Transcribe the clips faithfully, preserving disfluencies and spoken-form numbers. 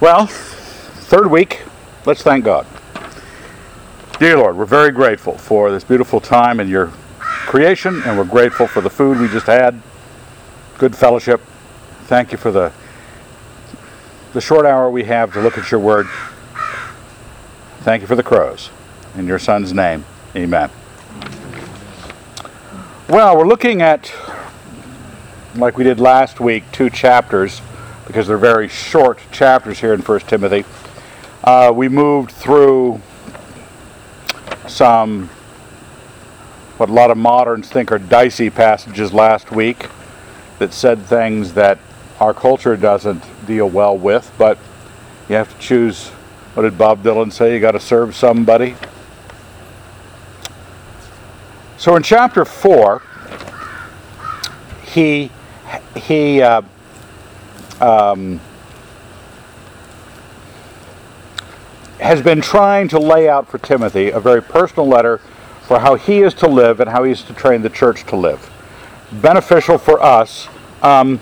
Well, third week, let's thank God. Dear Lord, we're very grateful for this beautiful time in your creation, and we're grateful for the food we just had, good fellowship. Thank you for the the short hour we have to look at your word. Thank you for the crows. In your son's name, amen. Well, we're looking at, like we did last week, two chapters, because they're very short chapters here in First Timothy. Uh, we moved through some, what a lot of moderns think are dicey passages last week that said things that our culture doesn't deal well with, but you have to choose. What did Bob Dylan say? You got to serve somebody. So in chapter four, he he uh, um, has been trying to lay out for Timothy a very personal letter for how he is to live and how he is to train the church to live. Beneficial for us. Um,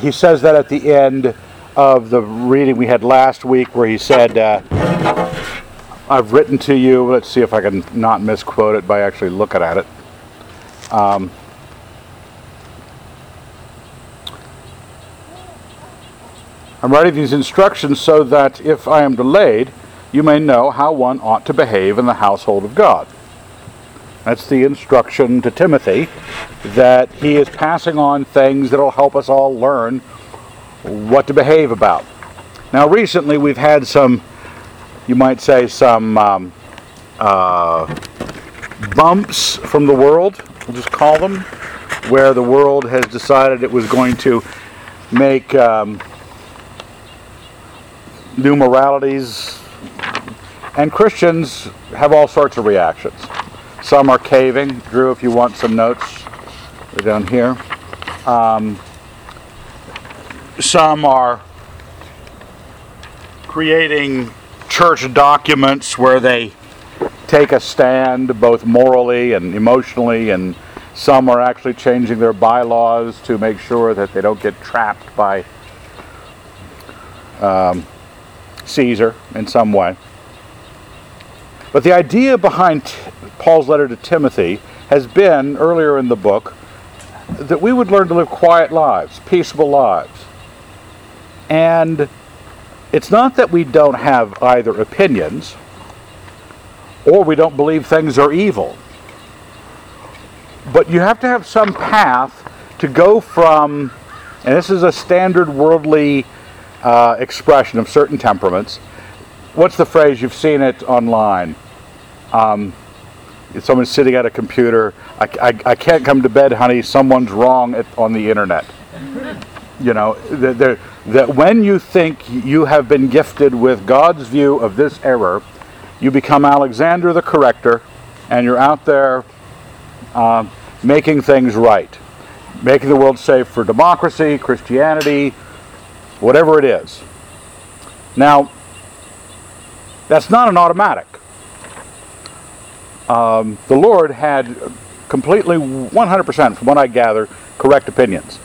he says that at the end of the reading we had last week, where he said, uh, I've written to you, let's see if I can not misquote it by actually looking at it. Um, I'm writing these instructions so that if I am delayed, you may know how one ought to behave in the household of God. That's the instruction to Timothy, that he is passing on things that will help us all learn what to behave about. Now, recently we've had some, you might say, some um, uh, bumps from the world, we'll just call them, where the world has decided it was going to make um, new moralities, and Christians have all sorts of reactions. Some are caving. Drew, if you want some notes, they're down here. Um, Some are creating church documents where they take a stand both morally and emotionally, and some are actually changing their bylaws to make sure that they don't get trapped by um, Caesar in some way. But the idea behind Paul's letter to Timothy has been, earlier in the book, that we would learn to live quiet lives, peaceable lives. And it's not that we don't have either opinions or we don't believe things are evil. But you have to have some path to go from, and this is a standard worldly uh, expression of certain temperaments. What's the phrase? You've seen it online. Um, someone's sitting at a computer. I, I, I can't come to bed, honey. Someone's wrong at, on the internet. You know, that that when you think you have been gifted with God's view of this error, you become Alexander the Corrector, and you're out there um, making things right, making the world safe for democracy, Christianity, whatever it is. Now, that's not an automatic. Um, the Lord had completely, one hundred percent, from what I gather, correct opinions.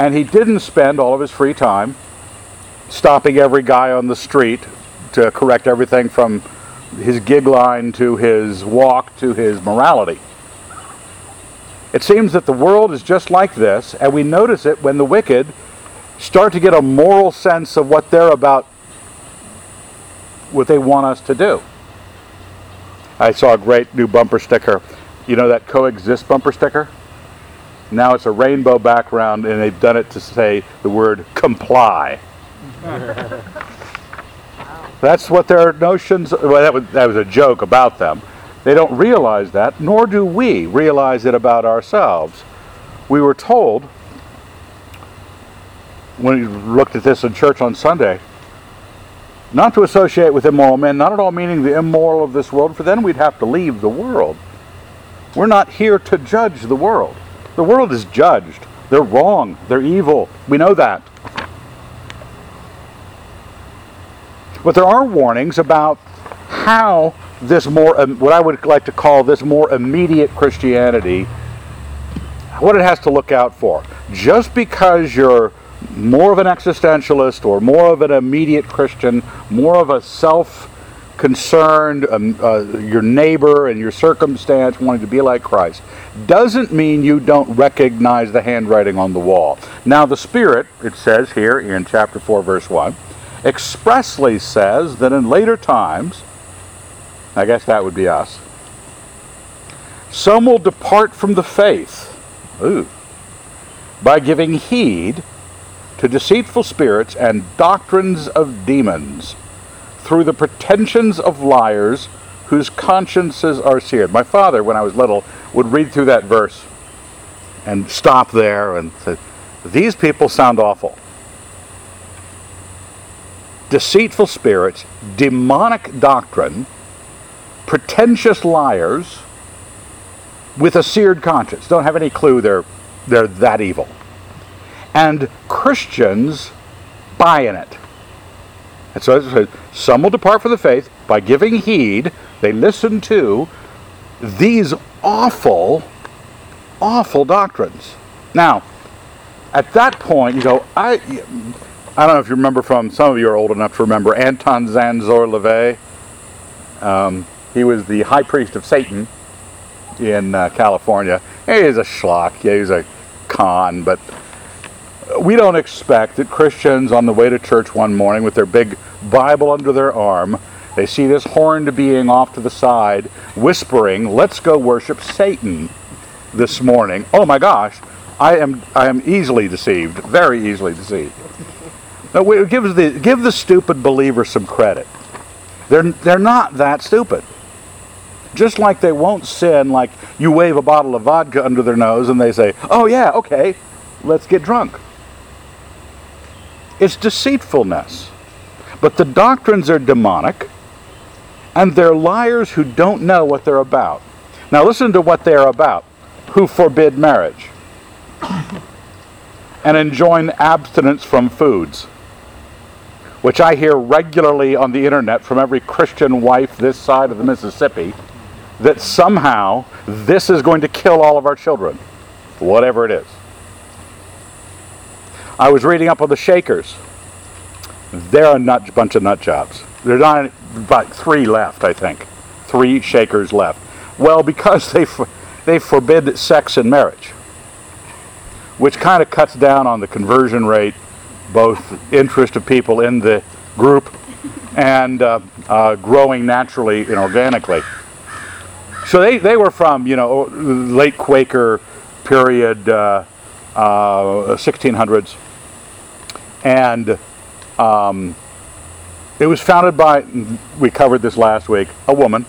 And he didn't spend all of his free time stopping every guy on the street to correct everything from his gig line to his walk to his morality. It seems that the world is just like this, and we notice it when the wicked start to get a moral sense of what they're about, what they want us to do. I saw a great new bumper sticker. You know that coexist bumper sticker? Now it's a rainbow background, and they've done it to say the word comply. That's what their notions, well, that was, that was a joke about them. They don't realize that, nor do we realize it about ourselves. We were told, when we looked at this in church on Sunday, not to associate with immoral men, not at all meaning the immoral of this world, for then we'd have to leave the world. We're not here to judge the world. The world is judged. They're wrong. They're evil. We know that. But there are warnings about how this more, what I would like to call this more immediate Christianity, what it has to look out for. Just because you're more of an existentialist or more of an immediate Christian, more of a self-concerned, um, uh, your neighbor and your circumstance wanting to be like Christ, doesn't mean you don't recognize the handwriting on the wall. Now the Spirit, it says here in chapter four, verse one, expressly says that in later times, I guess that would be us, some will depart from the faith, ooh, by giving heed to deceitful spirits and doctrines of demons, through the pretensions of liars whose consciences are seared. My father, when I was little, would read through that verse and stop there and say, these people sound awful. Deceitful spirits, demonic doctrine, pretentious liars with a seared conscience. Don't have any clue they're they're that evil. And Christians buy in it. And so some will depart from the faith by giving heed. They listen to these awful, awful doctrines. Now, at that point, you go, I, I don't know if you remember from, some of you are old enough to remember, Anton Zanzor LeVay. Um, he was the high priest of Satan in uh, California. He was a schlock. Yeah, he was a con, but we don't expect that Christians on the way to church one morning with their big Bible under their arm, they see this horned being off to the side whispering, let's go worship Satan this morning. Oh my gosh, I am I am easily deceived, very easily deceived. Now, we, give, the, give the stupid believer some credit. They're, they're not that stupid. Just like they won't sin, like you wave a bottle of vodka under their nose and they say, oh yeah, okay, let's get drunk. It's deceitfulness. But the doctrines are demonic, and they're liars who don't know what they're about. Now listen to what they're about. Who forbid marriage and enjoin abstinence from foods, which I hear regularly on the internet from every Christian wife this side of the Mississippi, that somehow this is going to kill all of our children, whatever it is. I was reading up on the Shakers. They're a nut, bunch of nut jobs. There's not about three left, I think. Three Shakers left. Well, because they for, they forbid sex and marriage, which kind of cuts down on the conversion rate, both interest of people in the group and uh, uh, growing naturally and organically. So they, they were from, you know, late Quaker period, uh, uh, sixteen hundreds. And um, it was founded by, we covered this last week, a woman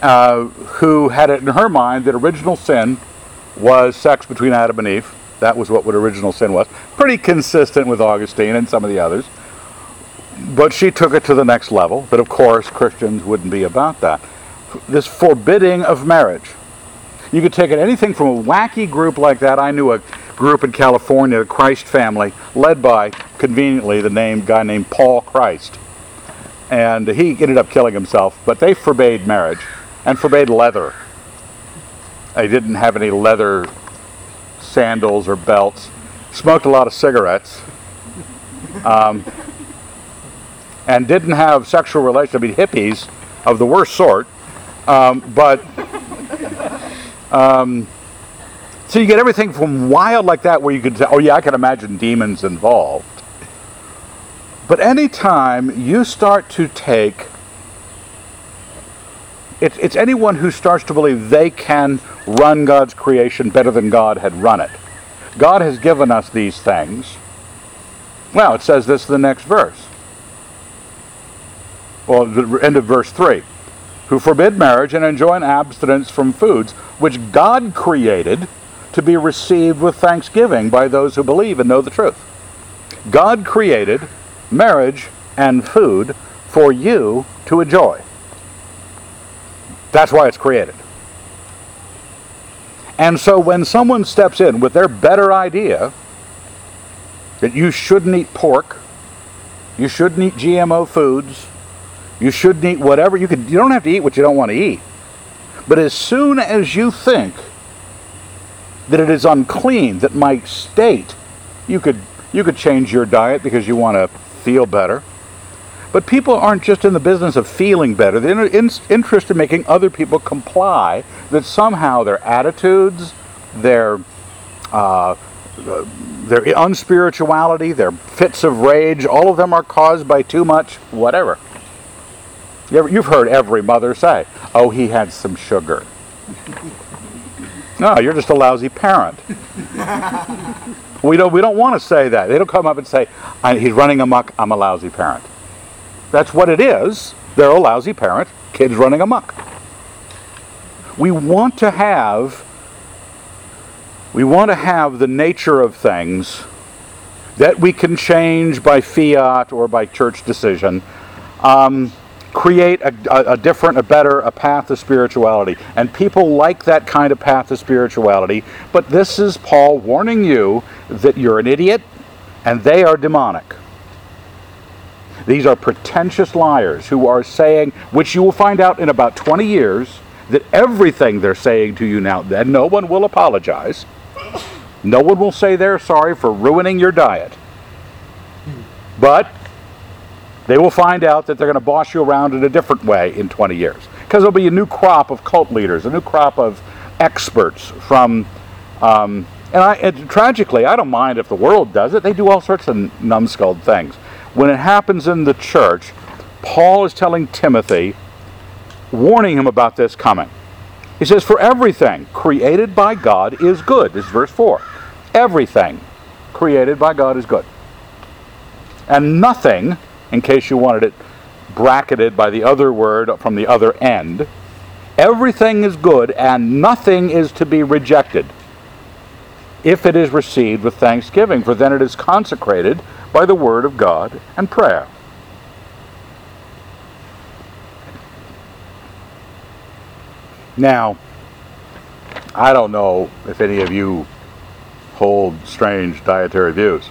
uh, who had it in her mind that original sin was sex between Adam and Eve. That was what original sin was. Pretty consistent with Augustine and some of the others. But she took it to the next level. But of course, Christians wouldn't be about that. This forbidding of marriage. You could take it anything from a wacky group like that. I knew a group in California, the Christ family, led by, conveniently, the name guy named Paul Christ. And he ended up killing himself. But they forbade marriage and forbade leather. They didn't have any leather sandals or belts. Smoked a lot of cigarettes. Um, and didn't have sexual relations. I mean, hippies of the worst sort. Um, but... Um, so you get everything from wild like that where you could say, oh yeah, I can imagine demons involved. But anytime you start to take, it, it's anyone who starts to believe they can run God's creation better than God had run it. God has given us these things. Well, it says this in the next verse. Well, the end of verse three. Who forbid marriage and enjoin abstinence from foods, which God created to be received with thanksgiving by those who believe and know the truth. God created marriage and food for you to enjoy. That's why it's created. And so when someone steps in with their better idea that you shouldn't eat pork, you shouldn't eat G M O foods, you shouldn't eat whatever. You could. You don't have to eat what you don't want to eat. But as soon as you think that it is unclean, that my state, you could you could change your diet because you want to feel better. But people aren't just in the business of feeling better. They're in, interested in making other people comply, that somehow their attitudes, their uh, their unspirituality, their fits of rage, all of them are caused by too much whatever. You've heard every mother say, "Oh, he had some sugar." No, you're just a lousy parent. We don't we don't want to say that. They don't come up and say, "He's running amok, I'm a lousy parent." That's what it is. They're a lousy parent, kids running amok. We want to have we want to have the nature of things that we can change by fiat or by church decision. Um, create a, a, a different, a better, a path of spirituality. And people like that kind of path of spirituality. But this is Paul warning you that you're an idiot and they are demonic. These are pretentious liars who are saying, which you will find out in about twenty years, that everything they're saying to you now, then no one will apologize. No one will say they're sorry for ruining your diet. But they will find out that they're going to boss you around in a different way in twenty years. Because there'll be a new crop of cult leaders, a new crop of experts from... Um, and, I, and tragically, I don't mind if the world does it. They do all sorts of numbskulled things. When it happens in the church, Paul is telling Timothy, warning him about this coming. He says, "For everything created by God is good." This is verse four. Everything created by God is good. And nothing, in case you wanted it bracketed by the other word from the other end, everything is good and nothing is to be rejected if it is received with thanksgiving, for then it is consecrated by the word of God and prayer. Now, I don't know if any of you hold strange dietary views.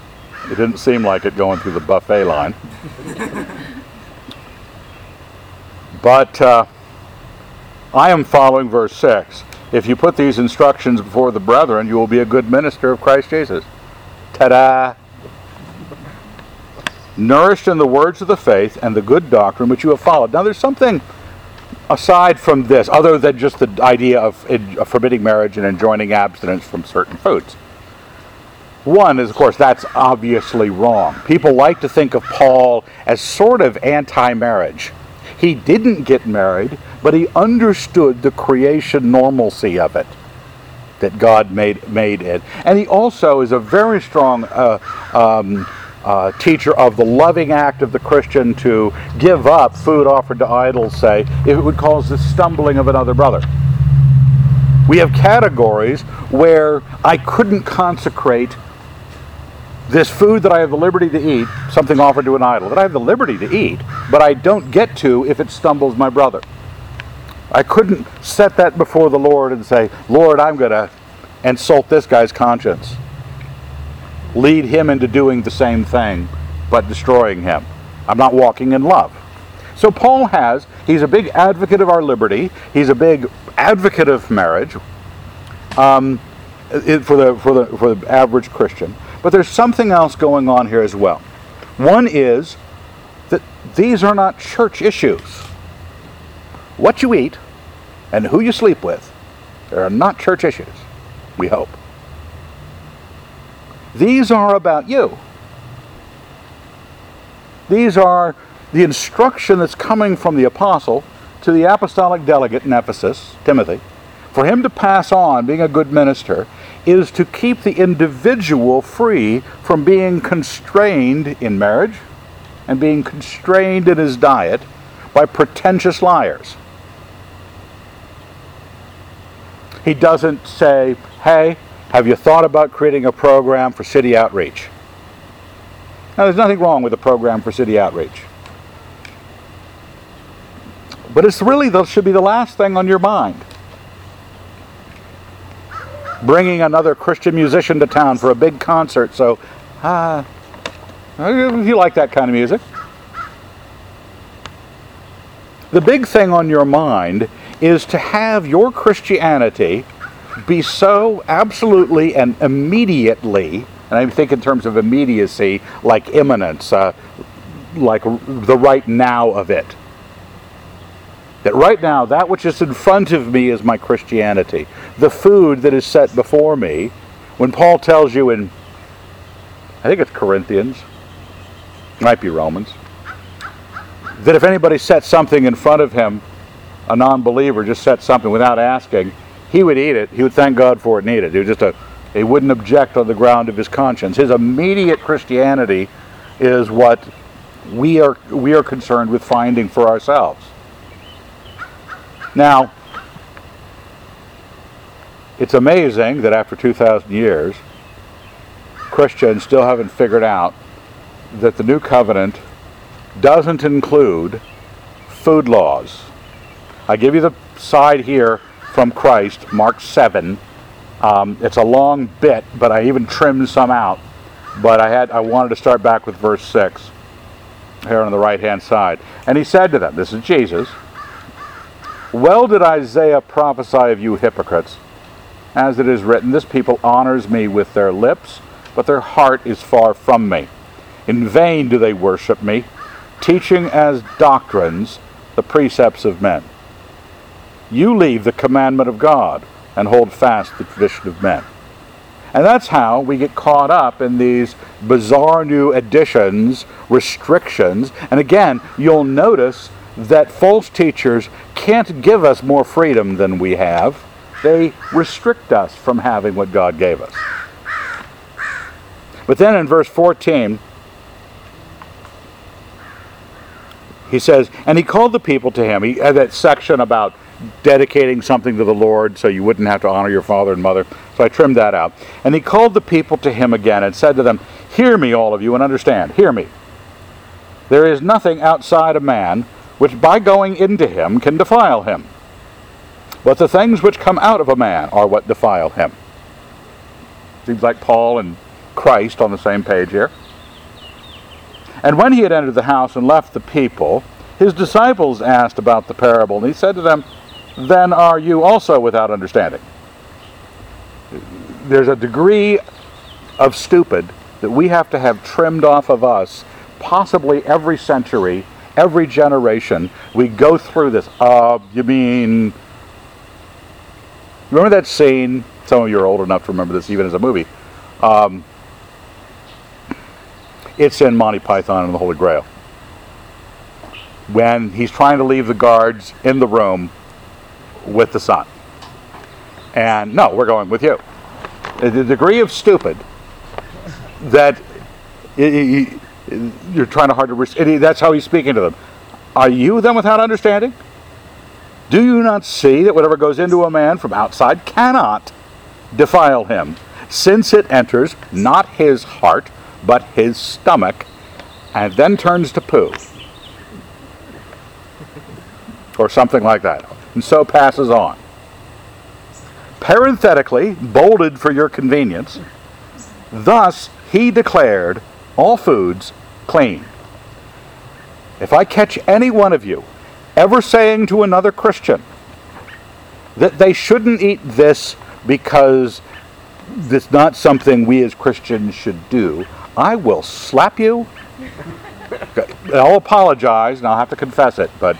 It didn't seem like it going through the buffet line. But uh, I am following verse six. If you put these instructions before the brethren, you will be a good minister of Christ Jesus. Ta-da! Nourished in the words of the faith and the good doctrine which you have followed. Now there's something aside from this, other than just the idea of forbidding marriage and enjoining abstinence from certain foods. One is, of course, that's obviously wrong. People like to think of Paul as sort of anti-marriage. He didn't get married, but he understood the creation normalcy of it, that God made made it. And he also is a very strong uh, um, uh, teacher of the loving act of the Christian to give up food offered to idols, say, if it would cause the stumbling of another brother. We have categories where I couldn't consecrate this food that I have the liberty to eat, something offered to an idol, that I have the liberty to eat, but I don't get to if it stumbles my brother. I couldn't set that before the Lord and say, "Lord, I'm going to insult this guy's conscience. Lead him into doing the same thing, but destroying him. I'm not walking in love." So Paul has, he's a big advocate of our liberty. He's a big advocate of marriage um, for the, for the, for the average Christian. But there's something else going on here as well. One is that these are not church issues. What you eat and who you sleep with are not church issues, we hope. These are about you. These are the instruction that's coming from the apostle to the apostolic delegate in Ephesus, Timothy, for him to pass on, being a good minister, is to keep the individual free from being constrained in marriage and being constrained in his diet by pretentious liars. He doesn't say, "Hey, have you thought about creating a program for city outreach?" Now, there's nothing wrong with a program for city outreach. But it's really, that should be the last thing on your mind. Bringing another Christian musician to town for a big concert, so, ah, uh, you like that kind of music. The big thing on your mind is to have your Christianity be so absolutely and immediately, and I think in terms of immediacy, like imminence, uh, like the right now of it. That right now, that which is in front of me is my Christianity. The food that is set before me, when Paul tells you in, I think it's Corinthians, might be Romans, that if anybody set something in front of him, a non-believer just set something without asking, he would eat it, he would thank God for it and eat it. He, would just a, he wouldn't object on the ground of his conscience. His immediate Christianity is what we are, we are concerned with finding for ourselves. Now, it's amazing that after two thousand years, Christians still haven't figured out that the New Covenant doesn't include food laws. I give you the side here from Christ, Mark seven. Um, it's a long bit, but I even trimmed some out. But I had I wanted to start back with verse six, here on the right-hand side. And he said to them, this is Jesus, "Well did Isaiah prophesy of you hypocrites, as it is written, this people honors me with their lips, but their heart is far from me. In vain do they worship me, teaching as doctrines the precepts of men. You leave the commandment of God and hold fast the tradition of men." And that's how we get caught up in these bizarre new additions, restrictions. And again, you'll notice that false teachers can't give us more freedom than we have. They restrict us from having what God gave us. But then in verse fourteen, he says, and he called the people to him. He had that section about dedicating something to the Lord so you wouldn't have to honor your father and mother. So I trimmed that out. And he called the people to him again and said to them, "Hear me, all of you, and understand. Hear me. There is nothing outside a man which by going into him can defile him. But the things which come out of a man are what defile him." Seems like Paul and Christ on the same page here. "And when he had entered the house and left the people, his disciples asked about the parable, and he said to them, 'Then are you also without understanding?'" There's a degree of stupid that we have to have trimmed off of us, possibly every century, every generation. We go through this. Uh, you mean... Remember that scene? Some of you are old enough to remember this even as a movie. Um, it's in Monty Python and the Holy Grail. When he's trying to leave the guards in the room with the son. And, no, we're going with you. The degree of stupid that you're trying to hard to... Rest- that's how he's speaking to them. Are you then without understanding? Do you not see that whatever goes into a man from outside cannot defile him, since it enters not his heart, but his stomach, and then turns to poo? Or something like that. And so passes on. Parenthetically, bolded for your convenience, thus he declared all foods clean. If I catch any one of you ever saying to another Christian that they shouldn't eat this because it's not something we as Christians should do, I will slap you. I'll apologize and I'll have to confess it, but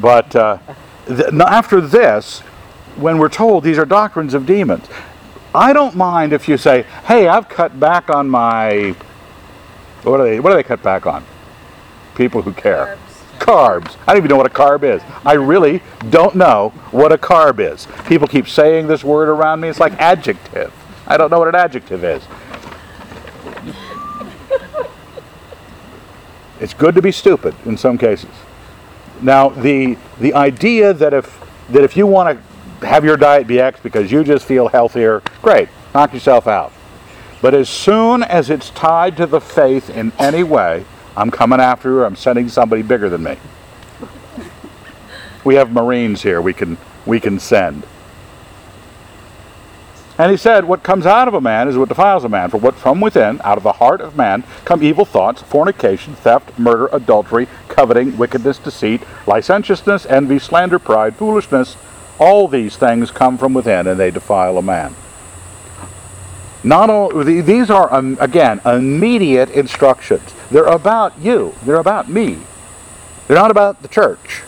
but uh, th- after this, when we're told these are doctrines of demons, I don't mind if you say, "Hey, I've cut back on my..." What are they? What do they cut back on? People who care. Carbs. I don't even know what a carb is. I really don't know what a carb is. People keep saying this word around me. It's like adjective. I don't know what an adjective is. It's good to be stupid in some cases. Now, the the idea that if that if you want to have your diet be X because you just feel healthier, great, knock yourself out. But as soon as it's tied to the faith in any way, I'm coming after you, or I'm sending somebody bigger than me. We have Marines here we can we can send. And he said, "What comes out of a man is what defiles a man. For what from within, out of the heart of man, come evil thoughts, fornication, theft, murder, adultery, coveting, wickedness, deceit, licentiousness, envy, slander, pride, foolishness. all these things come from within, and they defile a man. Not only, these are, um, again, immediate instructions. They're about you. They're about me. They're not about the church.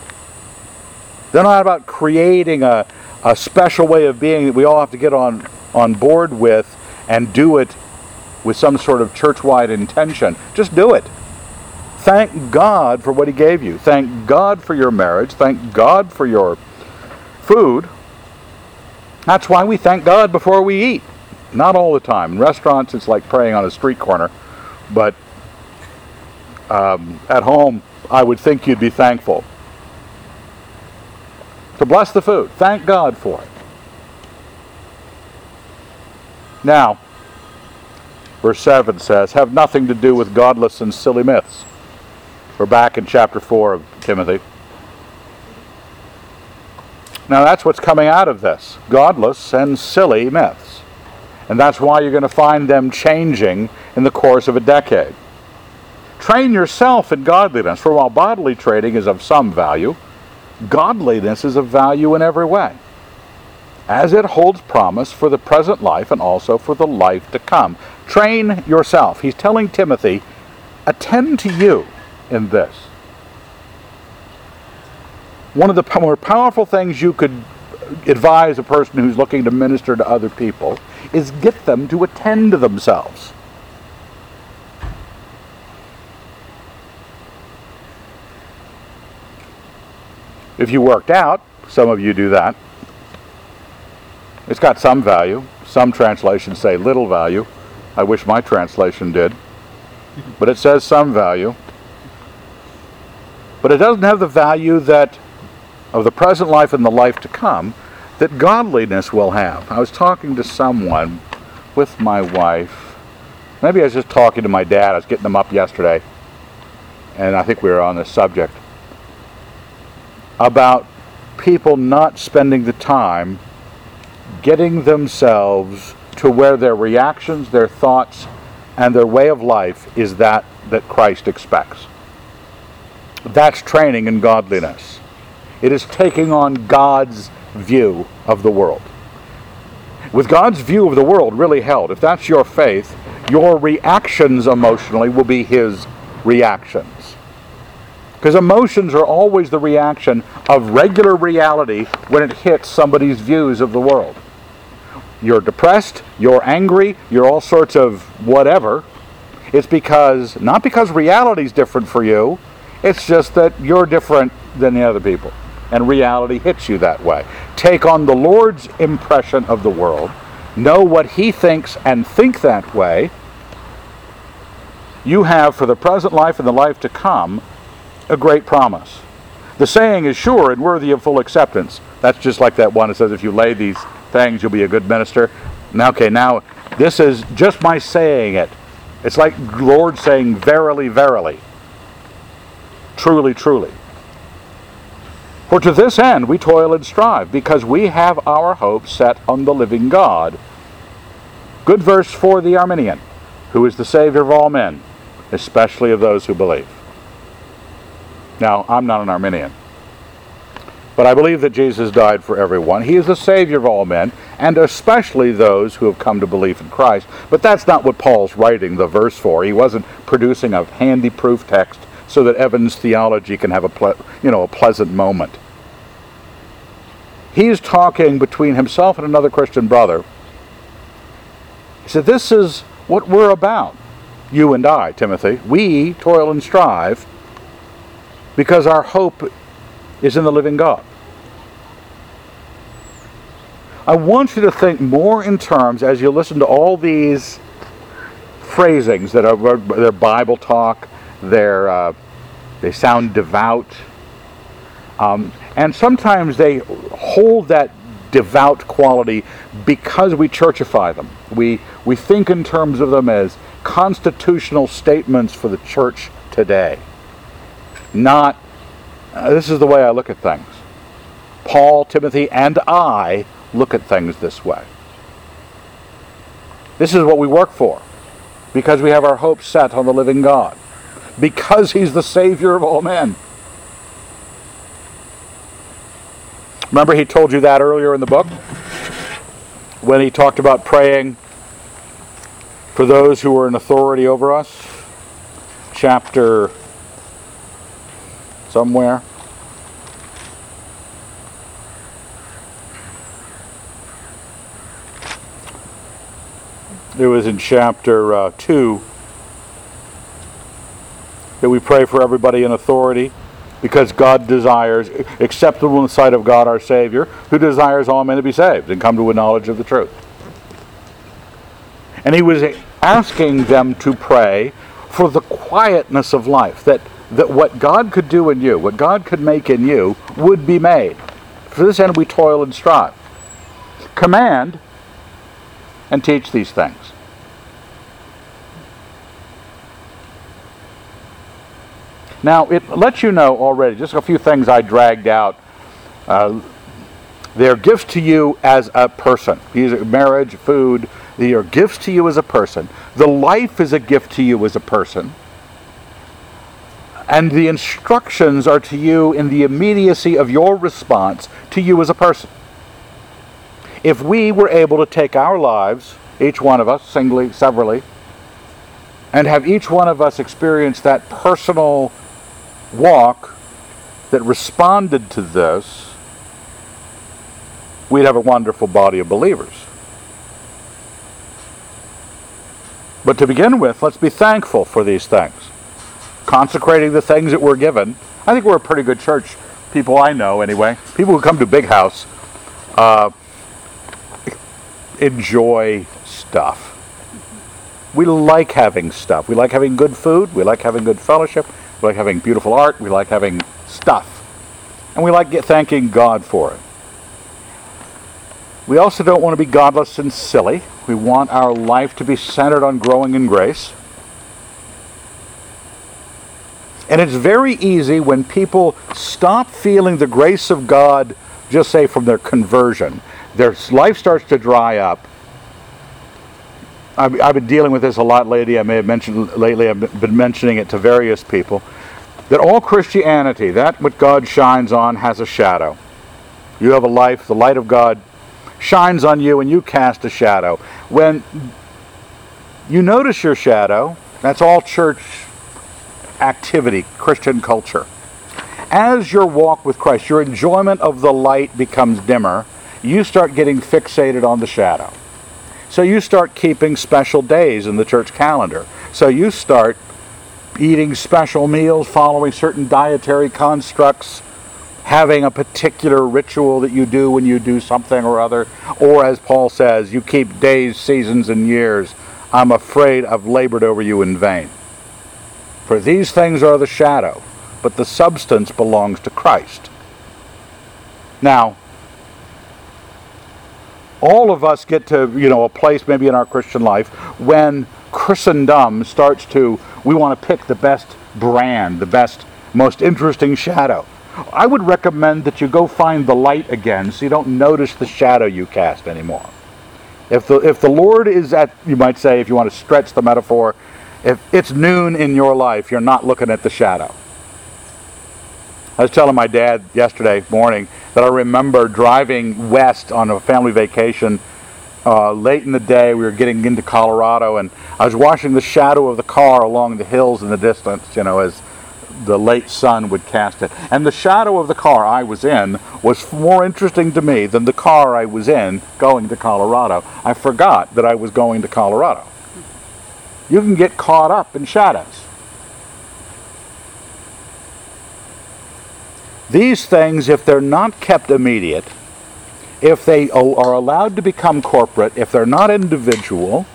They're not about creating a, a special way of being that we all have to get on, on board with and do it with some sort of church-wide intention. Just do it. Thank God for what He gave you. Thank God for your marriage. Thank God for your food. That's why we thank God before we eat. Not all the time. In restaurants, it's like praying on a street corner. But um, at home, I would think you'd be thankful. So bless the food. Thank God for it. Now, verse seven says, have nothing to do with godless and silly myths. We're back in chapter four of Timothy. Now that's what's coming out of this. Godless and silly myths. And that's why you're going to find them changing in the course of a decade. Train yourself in godliness, for while bodily training is of some value, godliness is of value in every way, as it holds promise for the present life and also for the life to come. Train yourself. He's telling Timothy, attend to you in this. One of the more powerful things you could advise a person who's looking to minister to other people is get them to attend to themselves. If you worked out, some of you do that. It's got some value. Some translations say little value. I wish my translation did. But it says some value. But it doesn't have the value that of the present life and the life to come that godliness will have. I was talking to someone with my wife. Maybe I was just talking to my dad. I was getting him up yesterday. And I think we were on this subject. About people not spending the time getting themselves to where their reactions, their thoughts, and their way of life is that that Christ expects. That's training in godliness. It is taking on God's view of the world. With God's view of the world really held, if that's your faith, your reactions emotionally will be His reactions. Because emotions are always the reaction of regular reality when it hits somebody's views of the world. You're depressed, you're angry, you're all sorts of whatever. It's because, not because reality's different for you, it's just that you're different than the other people. And reality hits you that way. Take on the Lord's impression of the world, know what He thinks and think that way. You have for the present life and the life to come a great promise. The saying is sure and worthy of full acceptance. That's just like that one that says, if you lay these things, you'll be a good minister. Now, okay, now, this is just my saying it. It's like the Lord saying, verily, verily. Truly, truly. For to this end we toil and strive, because we have our hope set on the living God. Good verse for the Arminian, who is the Savior of all men, especially of those who believe. Now, I'm not an Arminian, but I believe that Jesus died for everyone. He is the Savior of all men, and especially those who have come to belief in Christ. But that's not what Paul's writing the verse for. He wasn't producing a handy proof text so that Evans' theology can have a ple- you know, a pleasant moment. He's talking between himself and another Christian brother. He said, this is what we're about, you and I, Timothy. We toil and strive, because our hope is in the living God. I want you to think more in terms, as you listen to all these phrasings that are their Bible talk, their uh, they sound devout, um, and sometimes they hold that devout quality because we churchify them. We we think in terms of them as constitutional statements for the church today. Not, uh, this is the way I look at things. Paul, Timothy, and I look at things this way. This is what we work for, because we have our hope set on the living God, because He's the Savior of all men. Remember he told you that earlier in the book when he talked about praying for those who were in authority over us? Chapter somewhere. It was in chapter uh, two that we pray for everybody in authority, because God desires, acceptable in the sight of God our Savior, who desires all men to be saved and come to a knowledge of the truth. And he was asking them to pray for the quietness of life, that, that what God could do in you, what God could make in you, would be made. For this end we toil and strive. Command and teach these things. Now, it lets you know already, just a few things I dragged out. Uh, they're gifts to you as a person. These are marriage, food. They are gifts to you as a person. The life is a gift to you as a person. And the instructions are to you in the immediacy of your response to you as a person. If we were able to take our lives, each one of us, singly, severally, and have each one of us experience that personal walk that responded to this, we'd have a wonderful body of believers. But to begin with, let's be thankful for these things. Consecrating the things that we're given. I think we're a pretty good church, people I know anyway. People who come to Big House uh, enjoy stuff. We like having stuff. We like having good food. We like having good fellowship. We like having beautiful art. We like having stuff. And we like get, thanking God for it. We also don't want to be godless and silly. We want our life to be centered on growing in grace. And it's very easy when people stop feeling the grace of God, just say from their conversion. Their life starts to dry up. I've, I've been dealing with this a lot lately. I may have mentioned lately, I've been mentioning it to various people, that all Christianity, that what God shines on, has a shadow. You have a life, the light of God shines on you and you cast a shadow. When you notice your shadow, that's all church activity, Christian culture. As your walk with Christ, your enjoyment of the light becomes dimmer, you start getting fixated on the shadow. So you start keeping special days in the church calendar. So you start eating special meals, following certain dietary constructs, having a particular ritual that you do when you do something or other. Or as Paul says, you keep days, seasons, and years. I'm afraid I've labored over you in vain. For these things are the shadow, but the substance belongs to Christ. Now, all of us get to, you know, a place maybe in our Christian life when Christendom starts to, we want to pick the best brand, the best, most interesting shadow. I would recommend that you go find the light again so you don't notice the shadow you cast anymore. If the if the Lord is at, you might say, if you want to stretch the metaphor, if it's noon in your life, you're not looking at the shadow. I was telling my dad yesterday morning that I remember driving west on a family vacation uh, late in the day. We were getting into Colorado, and I was watching the shadow of the car along the hills in the distance, you know, as the late sun would cast it. And the shadow of the car I was in was more interesting to me than the car I was in going to Colorado. I forgot that I was going to Colorado. You can get caught up in shadows. These things, if they're not kept immediate, if they are allowed to become corporate, if they're not individual,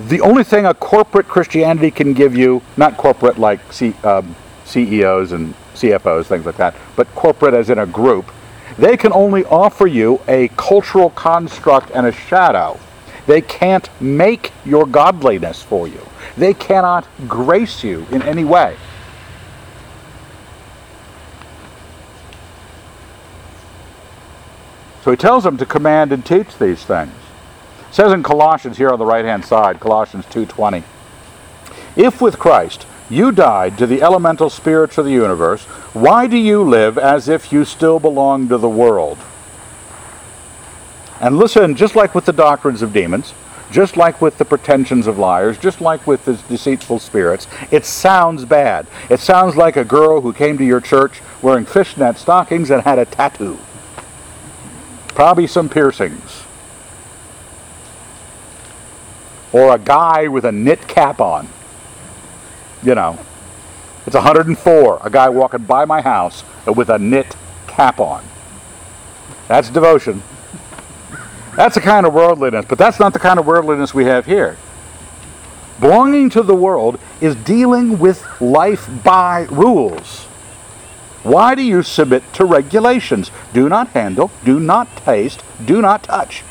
the only thing a corporate Christianity can give you, not corporate like C, um, C E Os and C F Os, things like that, but corporate as in a group, they can only offer you a cultural construct and a shadow. They can't make your godliness for you. They cannot grace you in any way. So he tells them to command and teach these things. It says in Colossians here on the right-hand side, Colossians two twenty, if with Christ You died to the elemental spirits of the universe. Why do you live as if you still belong to the world? And listen, just like with the doctrines of demons, just like with the pretensions of liars, just like with the deceitful spirits, it sounds bad. It sounds like a girl who came to your church wearing fishnet stockings and had a tattoo. Probably some piercings. Or a guy with a knit cap on. You know, it's one hundred and four, a guy walking by my house with a knit cap on. That's devotion. That's the kind of worldliness, but that's not the kind of worldliness we have here. Belonging to the world is dealing with life by rules. Why do you submit to regulations? Do not handle, do not taste, do not touch.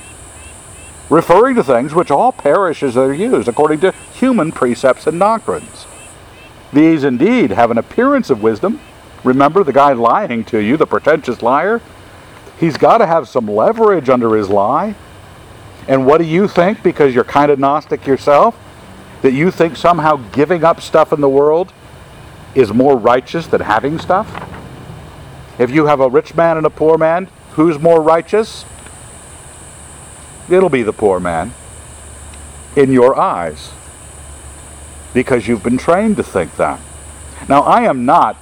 Referring to things which all perish as they are used, according to human precepts and doctrines. These indeed have an appearance of wisdom. Remember the guy lying to you, the pretentious liar? He's got to have some leverage under his lie. And what do you think, because you're kind of Gnostic yourself, that you think somehow giving up stuff in the world is more righteous than having stuff? If you have a rich man and a poor man, who's more righteous? It'll be the poor man in your eyes, because you've been trained to think that. Now, I am not,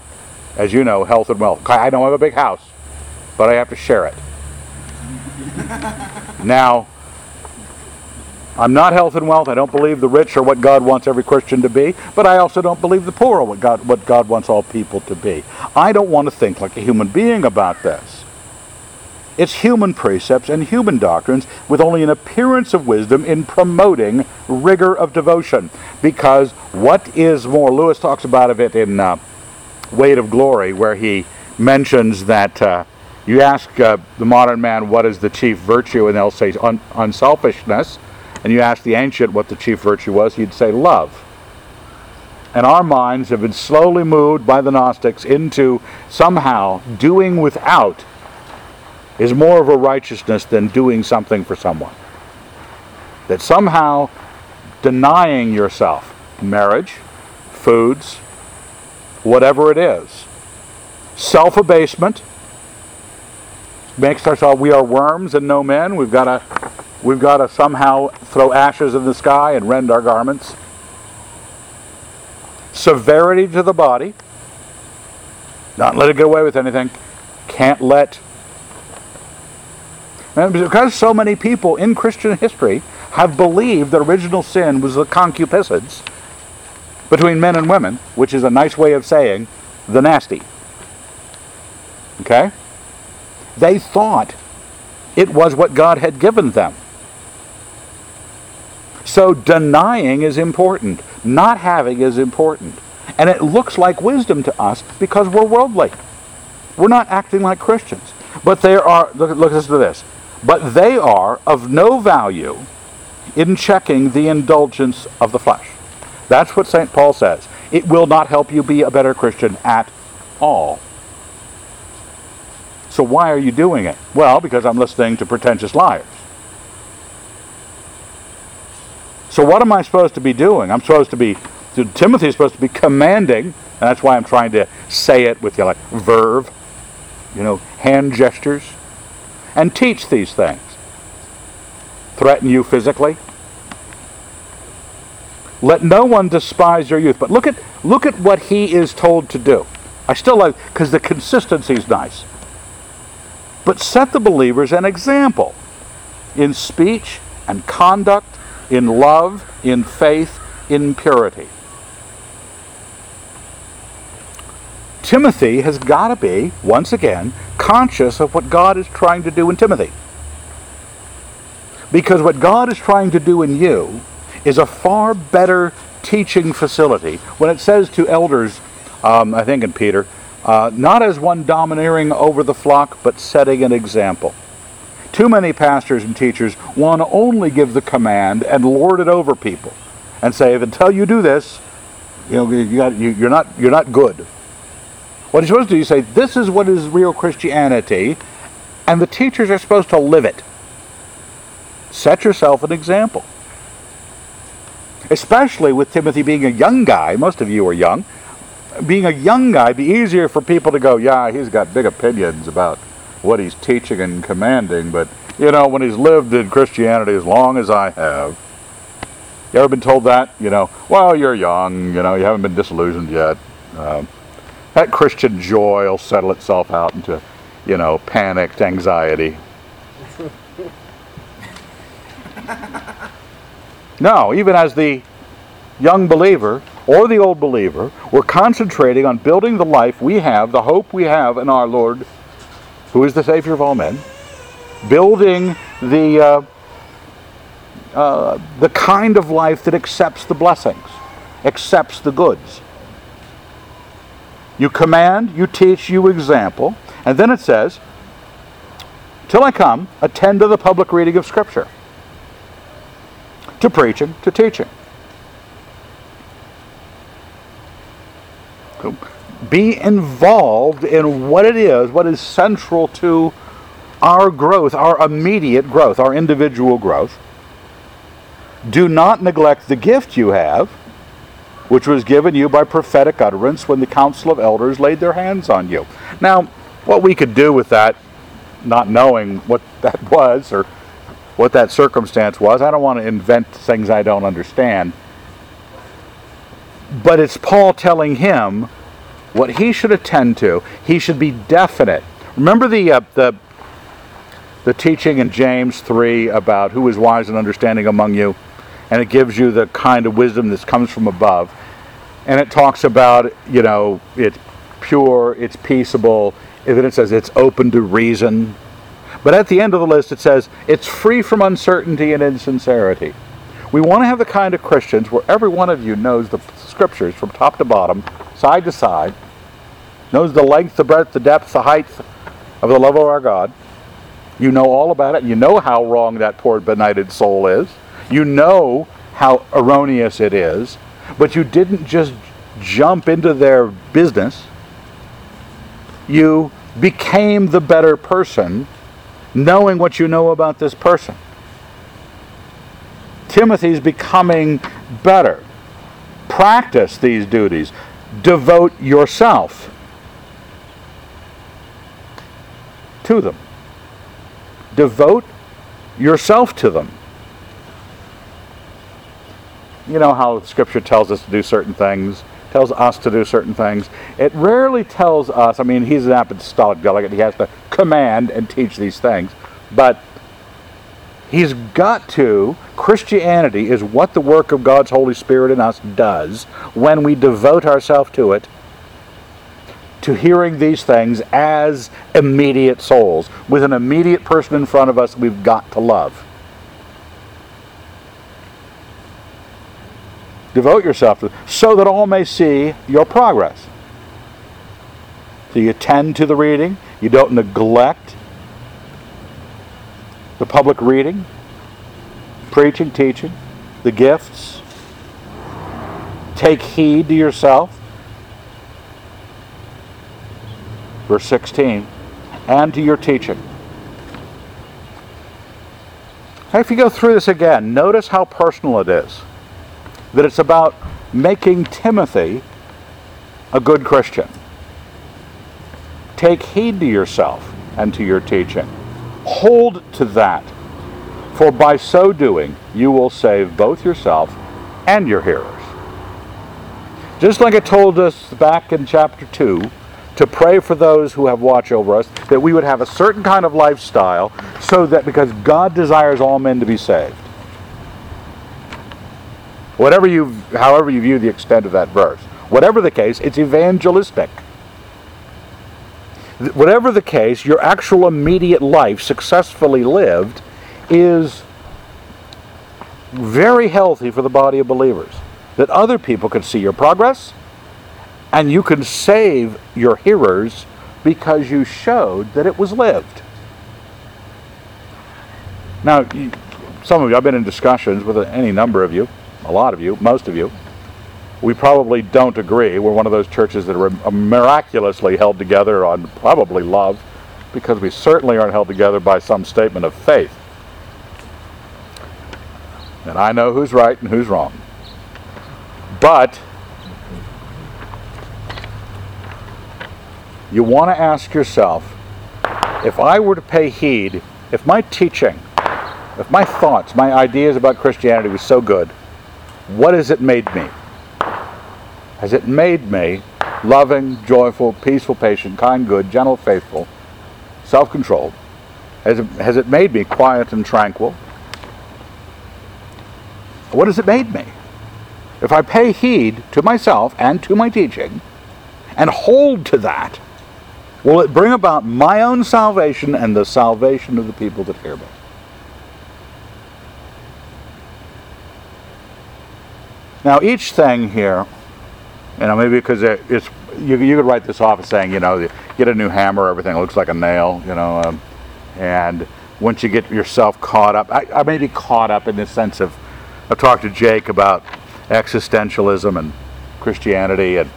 as you know, health and wealth. I don't have a big house, but I have to share it. Now, I'm not health and wealth. I don't believe the rich are what God wants every Christian to be, but I also don't believe the poor are what God, what God wants all people to be. I don't want to think like a human being about this. It's human precepts and human doctrines with only an appearance of wisdom in promoting rigor of devotion. Because what is more, Lewis talks about of it in uh, Weight of Glory, where he mentions that uh, you ask uh, the modern man what is the chief virtue, and they'll say un- unselfishness. And you ask the ancient what the chief virtue was, he'd say love. And our minds have been slowly moved by the Gnostics into somehow doing without is more of a righteousness than doing something for someone. That somehow denying yourself marriage, foods, whatever it is, self-abasement makes ourselves, we are worms and no men. We've got to we've got to somehow throw ashes in the sky and rend our garments. Severity to the body, not let it get away with anything. Can't let And because so many people in Christian history have believed that original sin was the concupiscence between men and women, which is a nice way of saying the nasty. Okay? They thought it was what God had given them. So denying is important. Not having is important. And it looks like wisdom to us because we're worldly. We're not acting like Christians. But there are, look, look, listen to this. But they are of no value in checking the indulgence of the flesh. That's what Saint Paul says. It will not help you be a better Christian at all. So why are you doing it? Well, because I'm listening to pretentious liars. So what am I supposed to be doing? I'm supposed to be, Timothy is supposed to be commanding, and that's why I'm trying to say it with you like verve, you know, hand gestures. And teach these things. Threaten you physically. Let no one despise your youth. But look at look at what he is told to do. I still like, because the consistency is nice. But set the believers an example in speech and conduct, in love, in faith, in purity. Timothy has got to be, once again, conscious of what God is trying to do in Timothy. Because what God is trying to do in you is a far better teaching facility. When it says to elders, um, I think in Peter, uh, not as one domineering over the flock, but setting an example. Too many pastors and teachers want to only give the command and lord it over people and say, until you do this, you know, you got, you, you're not, you're not good. What you're supposed to do is say, this is what is real Christianity, and the teachers are supposed to live it. Set yourself an example. especially with Timothy being a young guy, most of you are young, being a young guy, it'd be easier for people to go, yeah, he's got big opinions about what he's teaching and commanding, but, you know, when he's lived in Christianity as long as I have, you ever been told that? You know, well, you're young, you know, you haven't been disillusioned yet. Um, that Christian joy will settle itself out into, you know, panicked anxiety. No, even as the young believer or the old believer, we're concentrating on building the life we have, the hope we have in our Lord, who is the Savior of all men, building the uh, uh, the kind of life that accepts the blessings, accepts the goods. You command, you teach, you example. And then it says, till I come, attend to the public reading of Scripture, to preaching, to teaching. Be involved in what it is, what is central to our growth, our immediate growth, our individual growth. Do not neglect the gift you have, which was given you by prophetic utterance when the council of elders laid their hands on you. Now, what we could do with that, not knowing what that was or what that circumstance was, I don't want to invent things I don't understand. But it's Paul telling him what he should attend to. He should be definite. Remember the uh, the the teaching in James three about who is wise and understanding among you, and it gives you the kind of wisdom that comes from above, and it talks about, you know, it's pure, it's peaceable, and then it says it's open to reason. But at the end of the list it says it's free from uncertainty and insincerity. We want to have the kind of Christians where every one of you knows the Scriptures from top to bottom, side to side, knows the length, the breadth, the depth, the height of the love of our God. You know all about it. You know how wrong that poor benighted soul is. You know how erroneous it is. But you didn't just jump into their business. You became the better person knowing what you know about this person. Timothy's becoming better. Practice these duties. Devote yourself to them. Devote yourself to them. You know how Scripture tells us to do certain things, tells us to do certain things. It rarely tells us, I mean, he's an apostolic delegate, he has to command and teach these things, but he's got to. Christianity is what the work of God's Holy Spirit in us does when we devote ourselves to it, to hearing these things as immediate souls, with an immediate person in front of us we've got to love. Devote yourself to it, so that all may see your progress. So you attend to the reading, you don't neglect the public reading, preaching, teaching, the gifts. Take heed to yourself. Verse sixteen, and to your teaching. If you go through this again, notice how personal it is. That it's about making Timothy a good Christian. Take heed to yourself and to your teaching. Hold to that, for by so doing you will save both yourself and your hearers. Just like it told us back in chapter two, to pray for those who have watch over us, that we would have a certain kind of lifestyle, so that because God desires all men to be saved. Whatever you, however you view the extent of that verse, whatever the case, it's evangelistic. Whatever the case, your actual immediate life, successfully lived, is very healthy for the body of believers. That other people can see your progress, and you can save your hearers because you showed that it was lived. Now, some of you, I've been in discussions with any number of you, a lot of you, most of you. We probably don't agree. We're one of those churches that are miraculously held together on probably love, because we certainly aren't held together by some statement of faith. And I know who's right and who's wrong. But you want to ask yourself, if I were to pay heed, if my teaching, if my thoughts, my ideas about Christianity was so good, what has it made me? Has it made me loving, joyful, peaceful, patient, kind, good, gentle, faithful, self-controlled? Has it, has it made me quiet and tranquil? What has it made me? If I pay heed to myself and to my teaching and hold to that, will it bring about my own salvation and the salvation of the people that hear me? Now, each thing here, you know, maybe because it, it's you, you could write this off as saying, you know, you get a new hammer, everything looks like a nail, you know, um, and once you get yourself caught up, I, I may be caught up in the sense of, I've talked to Jake about existentialism and Christianity and,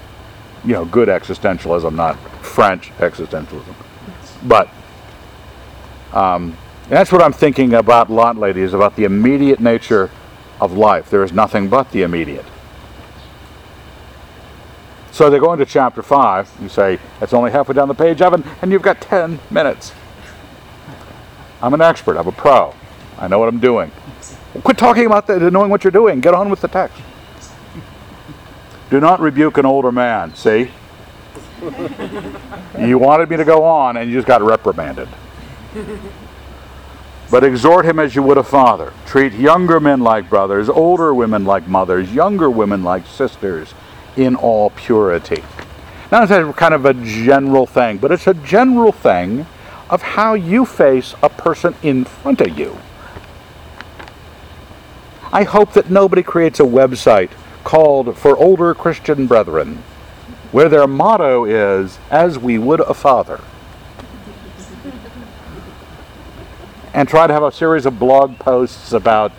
you know, good existentialism, not French existentialism. But um, that's what I'm thinking about a lot lately, is about the immediate nature of life. There is nothing but the immediate. So they go into chapter five, you say, that's only halfway down the page, Evan, and you've got ten minutes. I'm an expert, I'm a pro. I know what I'm doing. Quit talking about that, knowing what you're doing. Get on with the text. Do not rebuke an older man, see? You wanted me to go on, and you just got reprimanded. But exhort him as you would a father. Treat younger men like brothers, older women like mothers, younger women like sisters, in all purity. Now, that's kind of a general thing, but it's a general thing of how you face a person in front of you. I hope that nobody creates a website called For Older Christian Brethren, where their motto is, as we would a father. And try to have a series of blog posts about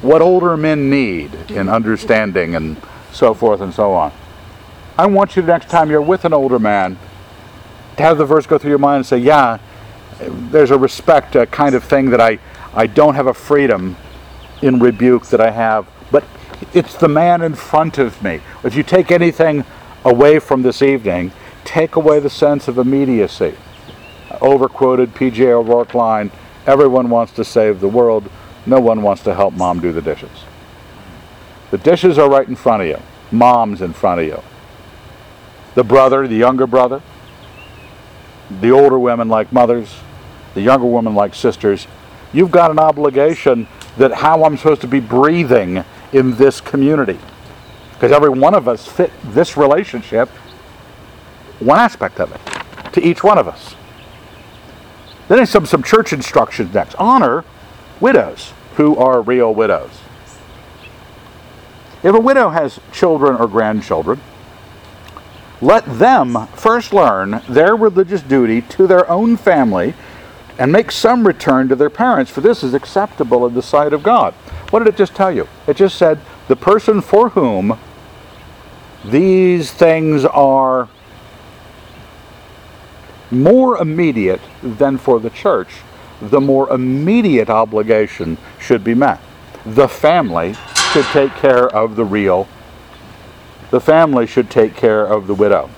what older men need in understanding and so forth and so on. I want you, the next time you're with an older man, to have the verse go through your mind and say, yeah, there's a respect, a kind of thing that I, I don't have a freedom in rebuke that I have, but it's the man in front of me. If you take anything away from this evening, take away the sense of immediacy. Overquoted P J O'Rourke line, everyone wants to save the world, no one wants to help mom do the dishes. The dishes are right in front of you. Mom's in front of you. The brother, the younger brother, the older women like mothers, the younger women like sisters. You've got an obligation that how I'm supposed to be breathing in this community. Because every one of us fit this relationship, one aspect of it, to each one of us. Then there's some, some church instructions next. Honor widows who are real widows. If a widow has children or grandchildren, let them first learn their religious duty to their own family and make some return to their parents, for this is acceptable in the sight of God. What did it just tell you? It just said, the person for whom these things are more immediate than for the church, the more immediate obligation should be met. The family should take care of the real. The family should take care of the widow.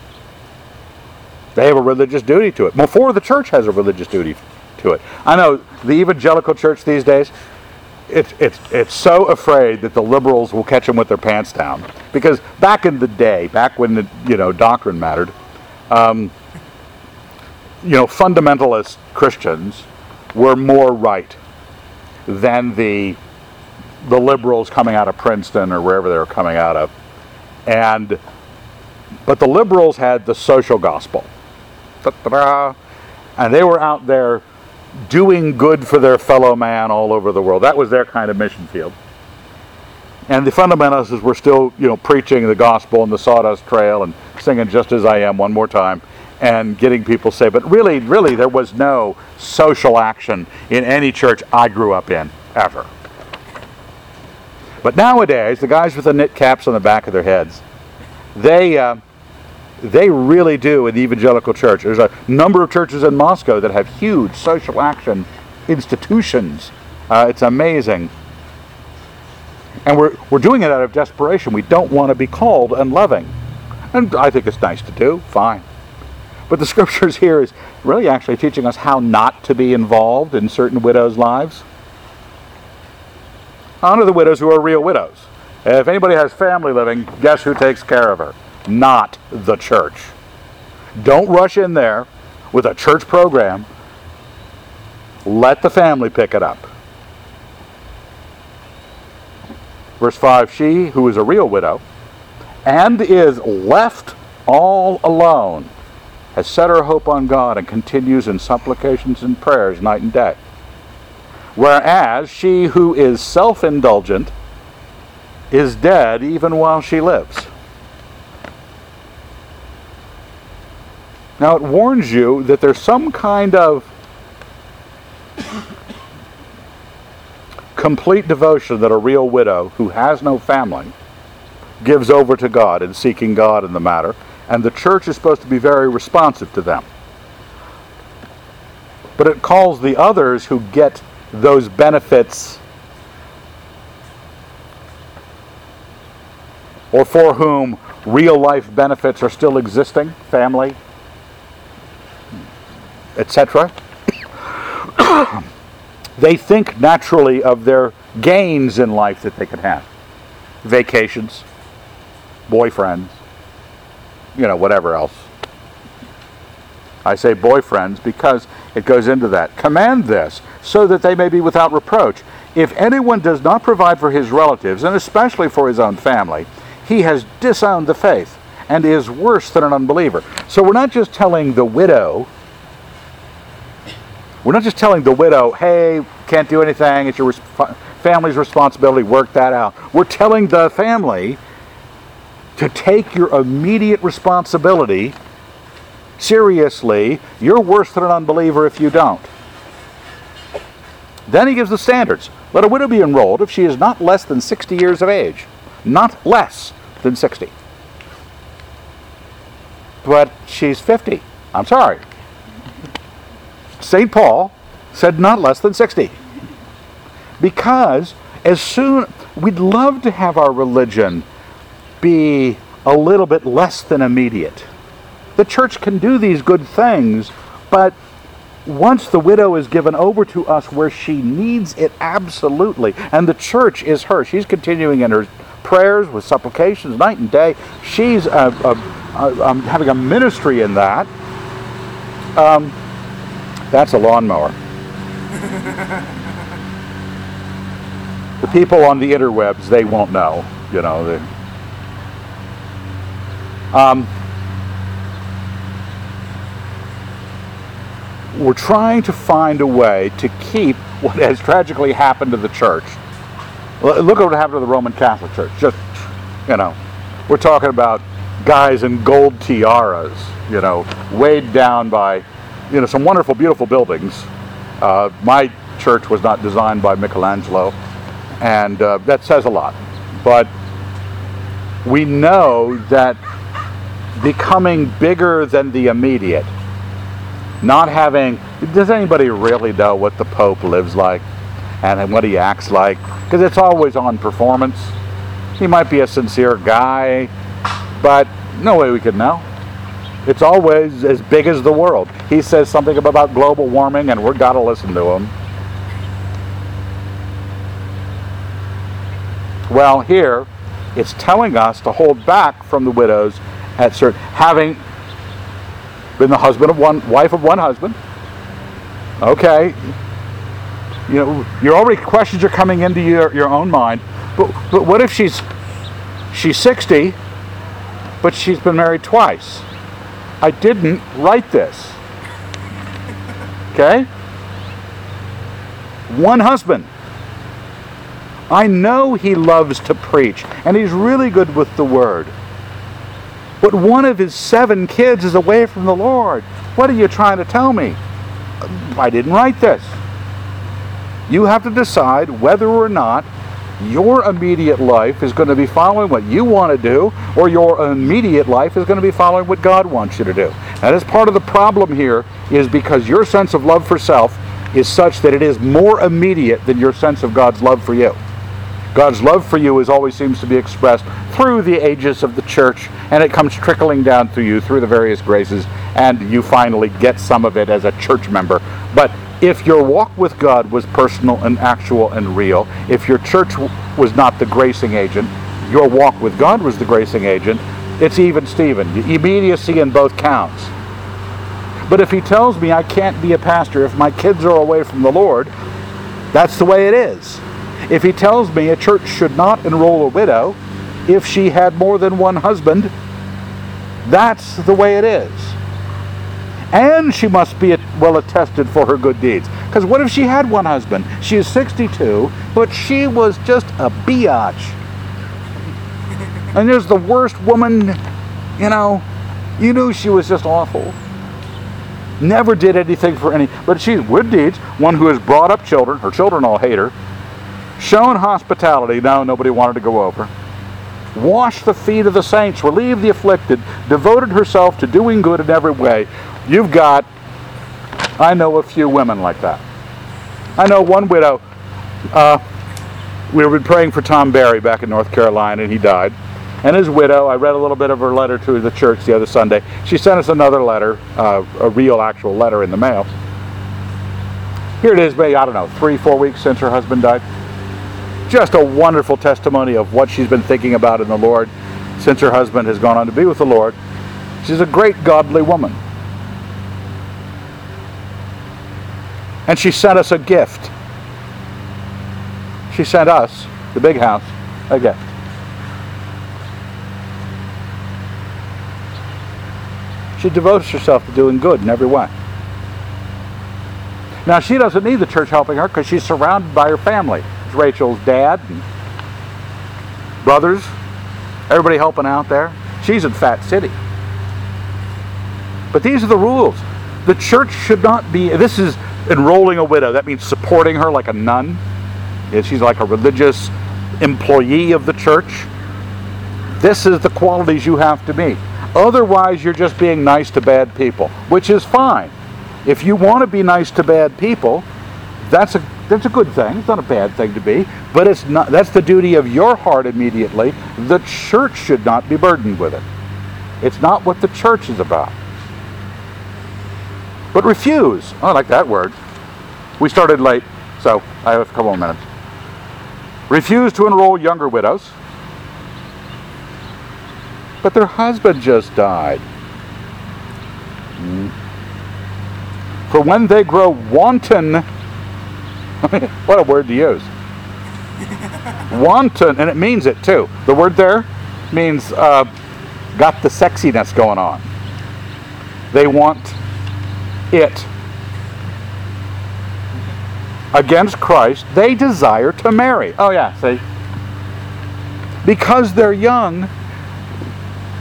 They have a religious duty to it, before the church has a religious duty to it. I know the evangelical church these days, it's, it's, it's so afraid that the liberals will catch them with their pants down. Because back in the day, back when the, you know, doctrine mattered, um, you know, fundamentalist Christians were more right than the the liberals coming out of Princeton or wherever they were coming out of. And but the liberals had the social gospel. Ta-ta-da. And they were out there doing good for their fellow man all over the world. That was their kind of mission field. And the fundamentalists were still, you know, preaching the gospel and the sawdust trail and singing Just As I Am One More Time and getting people saved. But really, really, there was no social action in any church I grew up in, ever. But nowadays, the guys with the knit caps on the back of their heads, they... Uh, They really do in the evangelical church. There's a number of churches in Moscow that have huge social action institutions. Uh, it's amazing. And we're we're doing it out of desperation. We don't want to be called unloving. And I think it's nice to do, fine. But the scriptures here is really actually teaching us how not to be involved in certain widows' lives. Honor the widows who are real widows. If anybody has family living, guess who takes care of her? Not the church. Don't rush in there with a church program. Let the family pick it up. Verse five, she who is a real widow and is left all alone has set her hope on God and continues in supplications and prayers night and day. Whereas she who is self-indulgent is dead even while she lives. Now it warns you that there's some kind of complete devotion that a real widow who has no family gives over to God and seeking God in the matter, and the church is supposed to be very responsive to them. But it calls the others who get those benefits or for whom real life benefits are still existing, family, et cetera, they think naturally of their gains in life that they could have. Vacations, boyfriends, you know, whatever else. I say boyfriends because it goes into that. Command this, so that they may be without reproach. If anyone does not provide for his relatives, and especially for his own family, he has disowned the faith and is worse than an unbeliever. So we're not just telling the widow, we're not just telling the widow, hey, can't do anything, it's your resp- family's responsibility, work that out. We're telling the family to take your immediate responsibility seriously. You're worse than an unbeliever if you don't. Then he gives the standards. Let a widow be enrolled if she is not less than sixty years of age. Not less than sixty. But she's fifty. I'm sorry. Saint Paul said not less than sixty. Because as soon... We'd love to have our religion be a little bit less than immediate. The church can do these good things, but once the widow is given over to us where she needs it absolutely, and the church is her, she's continuing in her prayers with supplications night and day, she's a, a, a, um, having a ministry in that. Um, that's a lawnmower. The people on the interwebs, they won't know, you know. They, um... We're trying to find a way to keep what has tragically happened to the church. Look at what happened to the Roman Catholic Church. Just, you know, we're talking about guys in gold tiaras, you know, weighed down by, you know, some wonderful, beautiful buildings. Uh, my church was not designed by Michelangelo, and uh, that says a lot. But we know that becoming bigger than the immediate, not having, does anybody really know what the Pope lives like and what he acts like? Because it's always on performance. He might be a sincere guy, but no way we could know. It's always as big as the world. He says something about global warming and we've got to listen to him. Well, here, it's telling us to hold back from the widows at certain, having been the husband of one, wife of one husband. Okay. You know, you're already, questions are coming into your, your own mind. But but what if she's she's sixty, but she's been married twice? I didn't write this. Okay? One husband. I know he loves to preach, and he's really good with the word. But one of his seven kids is away from the Lord. What are you trying to tell me? I didn't write this. You have to decide whether or not your immediate life is going to be following what you want to do, or your immediate life is going to be following what God wants you to do. That is part of the problem here, is because your sense of love for self is such that it is more immediate than your sense of God's love for you. God's love for you is always seems to be expressed through the ages of the church, and it comes trickling down to you through the various graces, and you finally get some of it as a church member. But if your walk with God was personal and actual and real, if your church was not the gracing agent, your walk with God was the gracing agent, it's even Stephen. Immediacy in both counts. But if he tells me I can't be a pastor if my kids are away from the Lord, that's the way it is. If he tells me a church should not enroll a widow if she had more than one husband, that's the way it is. And she must be well attested for her good deeds. Because what if she had one husband? She is sixty-two, but she was just a biatch. And there's the worst woman, you know, you knew she was just awful. Never did anything for any, but she's good deeds, one who has brought up children, her children all hate her, shown hospitality, no, nobody wanted to go over, washed the feet of the saints, relieved the afflicted, devoted herself to doing good in every way. You've got, I know a few women like that. I know one widow, uh, we were praying for Tom Barry back in North Carolina, and he died. And his widow, I read a little bit of her letter to the church the other Sunday. She sent us another letter, uh, a real actual letter in the mail. Here it is, maybe, I don't know, three, four weeks since her husband died. Just a wonderful testimony of what she's been thinking about in the Lord since her husband has gone on to be with the Lord. She's a great godly woman. And she sent us a gift. She sent us, the big house, a gift. She devotes herself to doing good in every way. Now, she doesn't need the church helping her because she's surrounded by her family. It's Rachel's dad and brothers, everybody helping out there. She's in Fat City. But these are the rules. The church should not be, this is enrolling a widow. That means supporting her like a nun. She's like a religious employee of the church. This is the qualities you have to meet. Otherwise, you're just being nice to bad people, which is fine. If you want to be nice to bad people, that's a that's a good thing. It's not a bad thing to be, but it's not. That's the duty of your heart immediately. The church should not be burdened with it. It's not what the church is about. But refuse. Oh, I like that word. We started late, so I have a couple of minutes. Refuse to enroll younger widows. But their husband just died. For when they grow wanton, what a word to use. Wanton, and it means it too. The word there means uh, got the sexiness going on. They want it. Against Christ, they desire to marry. Oh yeah, see? Because they're young,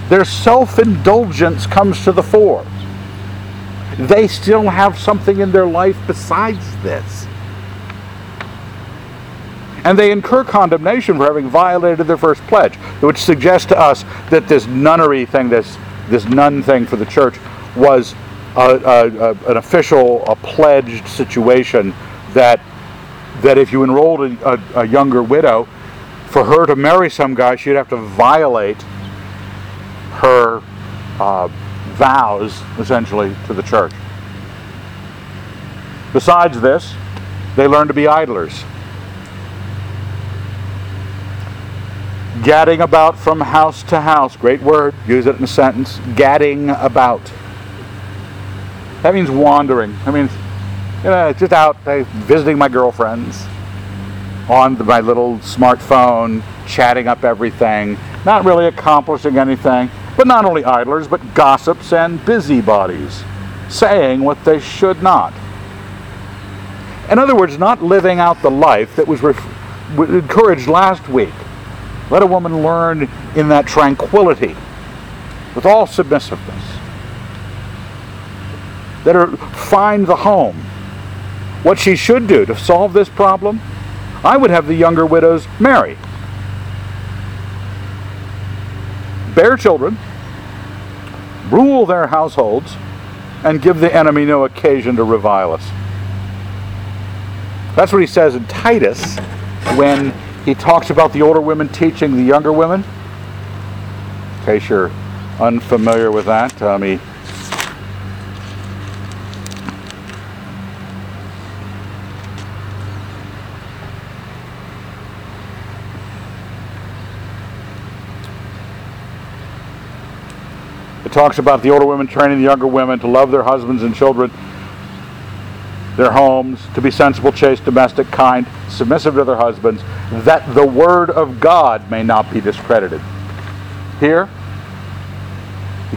their self-indulgence comes to the fore. They still have something in their life besides this. And they incur condemnation for having violated their first pledge, which suggests to us that this nunnery thing, this this nun thing for the church, was a, a, a, an official, a pledged situation that, that if you enrolled a, a, a younger widow, for her to marry some guy, she'd have to violate her uh, vows, essentially, to the church. Besides this, they learn to be idlers, gadding about from house to house. Great word, use it in a sentence. Gadding about. That means wandering. That means, you know, just out visiting my girlfriends on my little smartphone, chatting up everything, not really accomplishing anything. But not only idlers, but gossips and busybodies, saying what they should not. In other words, not living out the life that was ref- encouraged last week. Let a woman learn in that tranquility, with all submissiveness. Let her find the home. What she should do to solve this problem, I would have the younger widows marry. Bear children, rule their households, and give the enemy no occasion to revile us. That's what he says in Titus when He talks about the older women teaching the younger women. In case you're unfamiliar with that, um, he, it talks about the older women training the younger women to love their husbands and children, their homes, to be sensible, chaste, domestic, kind, submissive to their husbands, that the word of God may not be discredited. Here,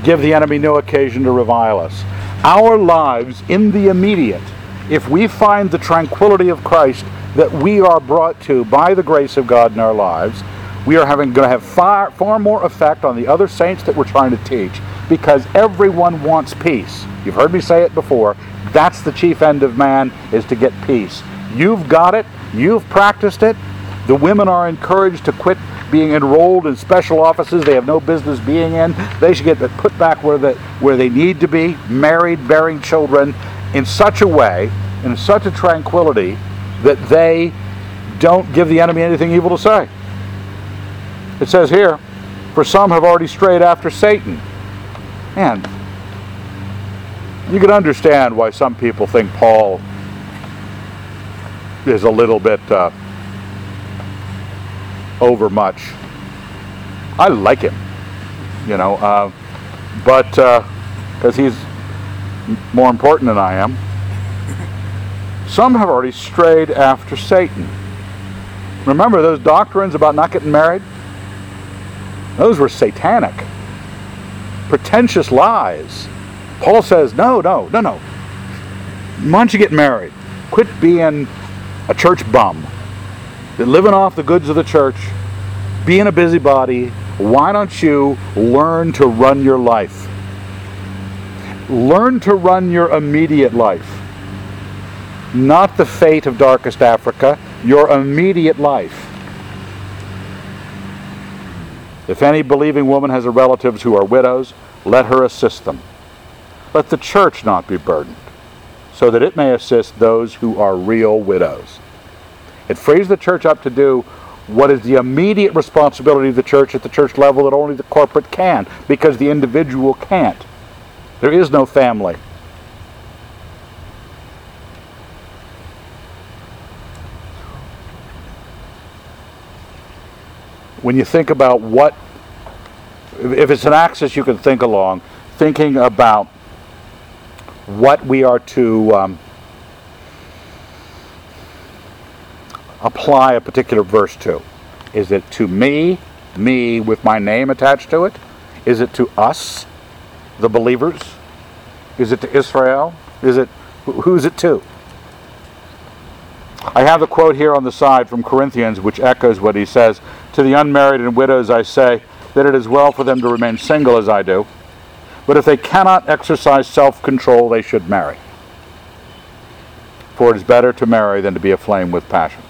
give the enemy no occasion to revile us. Our lives in the immediate, if we find the tranquility of Christ that we are brought to by the grace of God in our lives, we are having, going to have far, far more effect on the other saints that we're trying to teach, because everyone wants peace. You've heard me say it before. That's the chief end of man, is to get peace. You've got it. You've practiced it. The women are encouraged to quit being enrolled in special offices they have no business being in. They should get put back where they, where they need to be, married, bearing children, in such a way, in such a tranquility, that they don't give the enemy anything evil to say. It says here, for some have already strayed after Satan. Man, you can understand why some people think Paul is a little bit... Uh, over much. I like him, you know, uh, but because uh, he's more important than I am. Some have already strayed after Satan. Remember those doctrines about not getting married? Those were satanic, pretentious lies. Paul says, no, no, no, no. Why don't you get married? Quit being a church bum. That living off the goods of the church, being a busybody. Why don't you learn to run your life? Learn to run your immediate life. Not the fate of darkest Africa, your immediate life. If any believing woman has relatives who are widows, let her assist them. Let the church not be burdened, so that it may assist those who are real widows. It frees the church up to do what is the immediate responsibility of the church at the church level that only the corporate can, because the individual can't. There is no family. When you think about what, if it's an axis you can think along, thinking about what we are to... Um, apply a particular verse to. Is it to me, me with my name attached to it? Is it to us, the believers? Is it to Israel? Is it, who's it to? I have a quote here on the side from Corinthians which echoes what he says. To the unmarried and widows I say that it is well for them to remain single as I do, but if they cannot exercise self-control, they should marry. For it is better to marry than to be aflame with passion.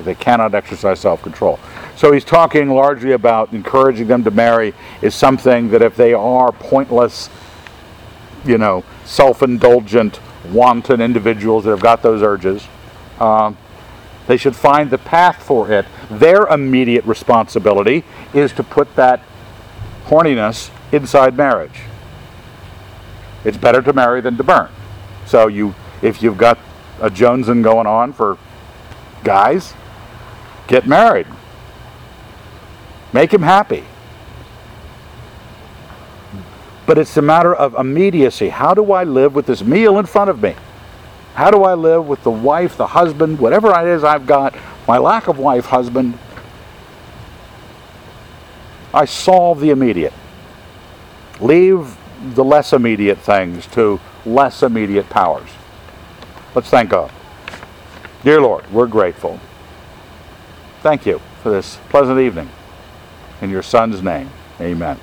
They cannot exercise self-control. So he's talking largely about encouraging them to marry is something that if they are pointless, you know, self-indulgent, wanton individuals that have got those urges, um, they should find the path for it. Their immediate responsibility is to put that horniness inside marriage. It's better to marry than to burn. So you, if you've got a Jonesin going on for guys, get married. Make him happy. But it's a matter of immediacy. How do I live with this meal in front of me? How do I live with the wife, the husband, whatever it is I've got, my lack of wife, husband? I solve the immediate. Leave the less immediate things to less immediate powers. Let's thank God. Dear Lord, we're grateful. Thank you for this pleasant evening. In your Son's name, amen.